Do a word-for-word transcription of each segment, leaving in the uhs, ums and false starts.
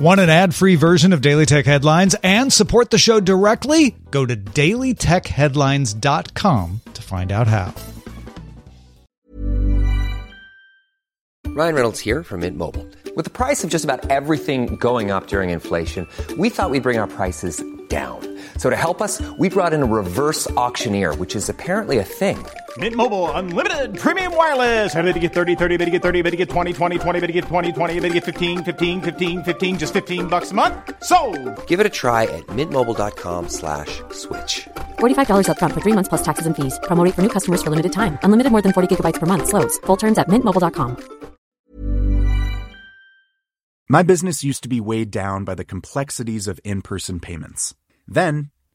Want an ad-free version of Daily Tech Headlines and support the show directly? Go to daily tech headlines dot com to find out how. Ryan Reynolds here from Mint Mobile. With the price of just about everything going up during inflation, we thought we'd bring our prices down. So to help us, we brought in a reverse auctioneer, which is apparently a thing. Mint Mobile Unlimited Premium Wireless. How to get thirty, thirty, how to get thirty, how to get twenty, twenty, twenty, how to get twenty, twenty, how to get fifteen, fifteen, fifteen, fifteen, just fifteen bucks a month? Sold! Give it a try at mintmobile.com slash switch. forty-five dollars up front for three months plus taxes and fees. Promo rate for new customers for limited time. Unlimited more than forty gigabytes per month. Slows full terms at mint mobile dot com. My business used to be weighed down by the complexities of in-person payments. Then,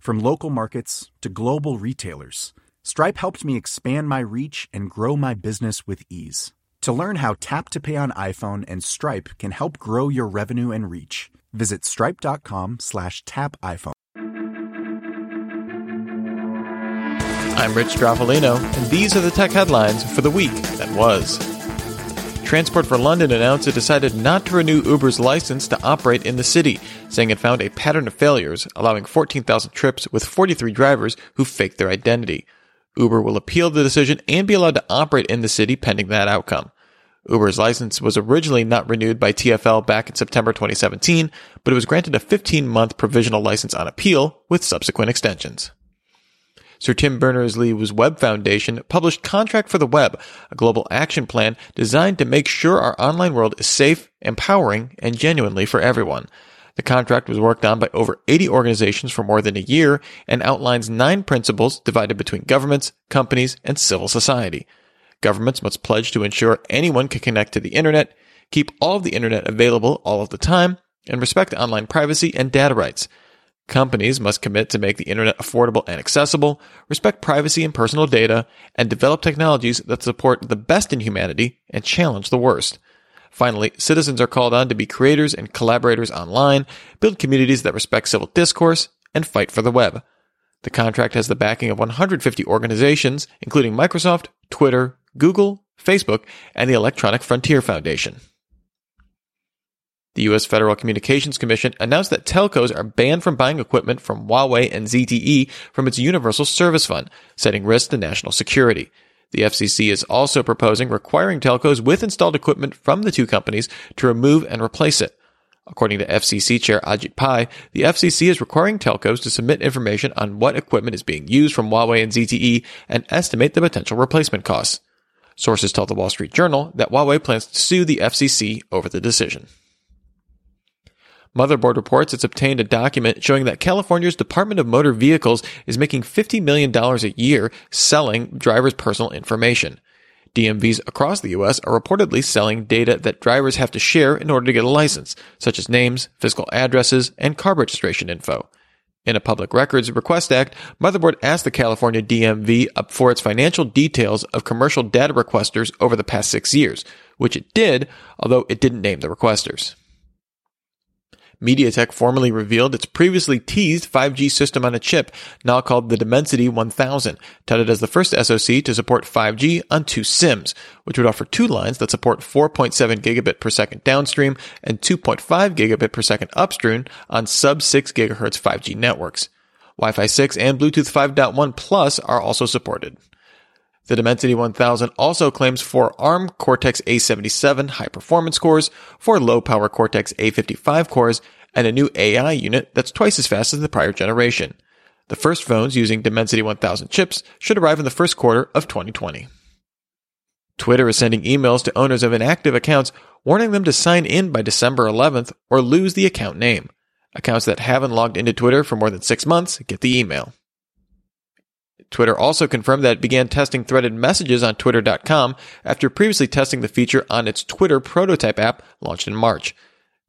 From local markets to global retailers, Stripe helped me expand my reach and grow my business with ease. To learn how Tap to Pay on iPhone and Stripe can help grow your revenue and reach, visit stripe.com slash tap iPhone. I'm Rich Straffolino, and these are the tech headlines for the week that was. Transport for London announced it decided not to renew Uber's license to operate in the city, saying it found a pattern of failures, allowing fourteen thousand trips with forty-three drivers who faked their identity. Uber will appeal the decision and be allowed to operate in the city pending that outcome. Uber's license was originally not renewed by T F L back in September twenty seventeen, but it was granted a fifteen-month provisional license on appeal with subsequent extensions. Sir Tim Berners-Lee's Web Foundation published Contract for the Web, a global action plan designed to make sure our online world is safe, empowering, and genuinely for everyone. The contract was worked on by over eighty organizations for more than a year and outlines nine principles divided between governments, companies, and civil society. Governments must pledge to ensure anyone can connect to the internet, keep all of the internet available all of the time, and respect online privacy and data rights. Companies must commit to make the internet affordable and accessible, respect privacy and personal data, and develop technologies that support the best in humanity and challenge the worst. Finally, citizens are called on to be creators and collaborators online, build communities that respect civil discourse, and fight for the web. The contract has the backing of one hundred fifty organizations, including Microsoft, Twitter, Google, Facebook, and the Electronic Frontier Foundation. The U S Federal Communications Commission announced that telcos are banned from buying equipment from Huawei and Z T E from its Universal Service Fund, setting risk to national security. The F C C is also proposing requiring telcos with installed equipment from the two companies to remove and replace it. According to F C C Chair Ajit Pai, the F C C is requiring telcos to submit information on what equipment is being used from Huawei and Z T E and estimate the potential replacement costs. Sources tell the Wall Street Journal that Huawei plans to sue the F C C over the decision. Motherboard reports it's obtained a document showing that California's Department of Motor Vehicles is making fifty million dollars a year selling drivers' personal information. D M Vs across the U S are reportedly selling data that drivers have to share in order to get a license, such as names, physical addresses, and car registration info. In a Public Records Request Act, Motherboard asked the California D M V up for its financial details of commercial data requesters over the past six years, which it did, although it didn't name the requesters. MediaTek formally revealed its previously teased five G system on a chip, now called the Dimensity one thousand, touted as the first S O C to support five G on two SIMs, which would offer two lines that support four point seven gigabit per second downstream and two point five gigabit per second upstream on sub six gigahertz five G networks. Wi-Fi six and Bluetooth five point one Plus are also supported. The Dimensity one thousand also claims four ARM Cortex A seventy-seven high-performance cores, four low-power Cortex A fifty-five cores, and a new A I unit that's twice as fast as the prior generation. The first phones using Dimensity one thousand chips should arrive in the first quarter of twenty twenty. Twitter is sending emails to owners of inactive accounts warning them to sign in by December eleventh or lose the account name. Accounts that haven't logged into Twitter for more than six months get the email. Twitter also confirmed that it began testing threaded messages on Twitter dot com after previously testing the feature on its Twitter prototype app launched in March.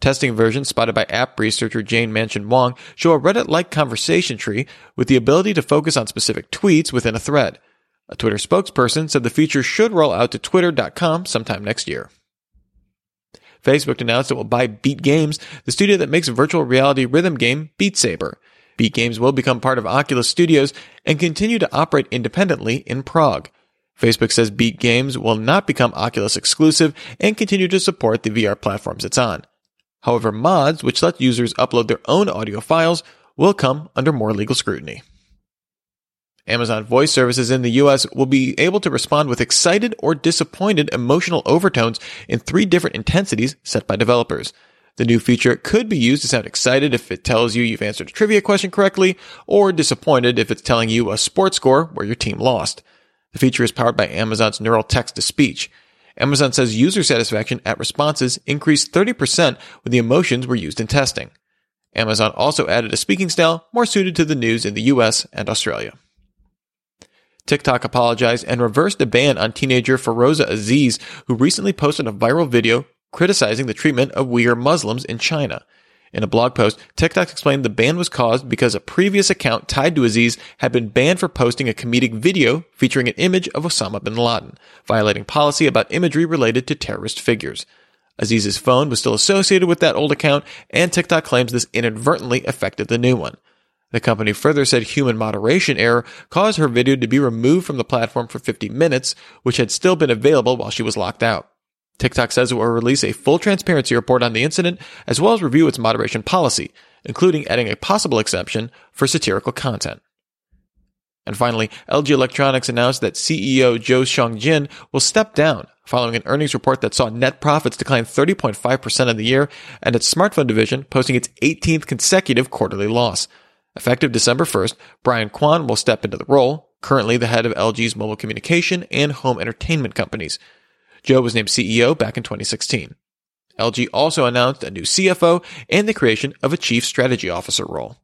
Testing versions spotted by app researcher Jane Manchin Wong show a Reddit-like conversation tree with the ability to focus on specific tweets within a thread. A Twitter spokesperson said the feature should roll out to twitter dot com sometime next year. Facebook announced it will buy Beat Games, the studio that makes virtual reality rhythm game Beat Saber. Beat Games will become part of Oculus Studios and continue to operate independently in Prague. Facebook says Beat Games will not become Oculus exclusive and continue to support the V R platforms it's on. However, mods, which let users upload their own audio files, will come under more legal scrutiny. Amazon voice services in the U S will be able to respond with excited or disappointed emotional overtones in three different intensities set by developers. The new feature could be used to sound excited if it tells you you've answered a trivia question correctly, or disappointed if it's telling you a sports score where your team lost. The feature is powered by Amazon's neural text-to-speech. Amazon says user satisfaction at responses increased thirty percent when the emotions were used in testing. Amazon also added a speaking style more suited to the news in the U S and Australia. TikTok apologized and reversed a ban on teenager Feroza Aziz, who recently posted a viral video criticizing the treatment of Uyghur Muslims in China. In a blog post, TikTok explained the ban was caused because a previous account tied to Aziz had been banned for posting a comedic video featuring an image of Osama bin Laden, violating policy about imagery related to terrorist figures. Aziz's phone was still associated with that old account, and TikTok claims this inadvertently affected the new one. The company further said human moderation error caused her video to be removed from the platform for fifty minutes, which had still been available while she was locked out. TikTok says it will release a full transparency report on the incident, as well as review its moderation policy, including adding a possible exception for satirical content. And finally, L G Electronics announced that C E O Joe Shongjin will step down following an earnings report that saw net profits decline thirty point five percent in the year and its smartphone division posting its eighteenth consecutive quarterly loss. Effective December first, Brian Kwan will step into the role, currently the head of L G's mobile communication and home entertainment companies. Joe was named C E O back in twenty sixteen. L G also announced a new C F O and the creation of a Chief Strategy Officer role.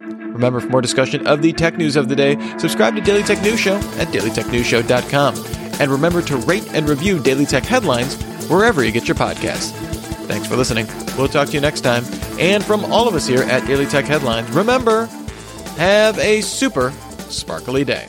Remember, for more discussion of the tech news of the day, subscribe to Daily Tech News Show at daily tech news show dot com. And remember to rate and review Daily Tech Headlines wherever you get your podcasts. Thanks for listening. We'll talk to you next time. And from all of us here at Daily Tech Headlines, remember, have a super sparkly day.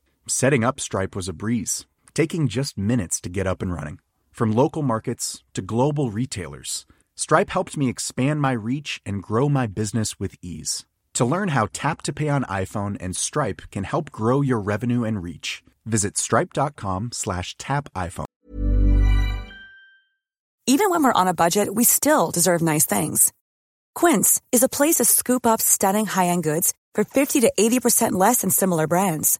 Setting up Stripe was a breeze, taking just minutes to get up and running. From local markets to global retailers, Stripe helped me expand my reach and grow my business with ease. To learn how Tap to Pay on iPhone and Stripe can help grow your revenue and reach, visit stripe dot com slash tap iPhone. Even when we're on a budget, we still deserve nice things. Quince is a place to scoop up stunning high-end goods for fifty to eighty percent less than similar brands.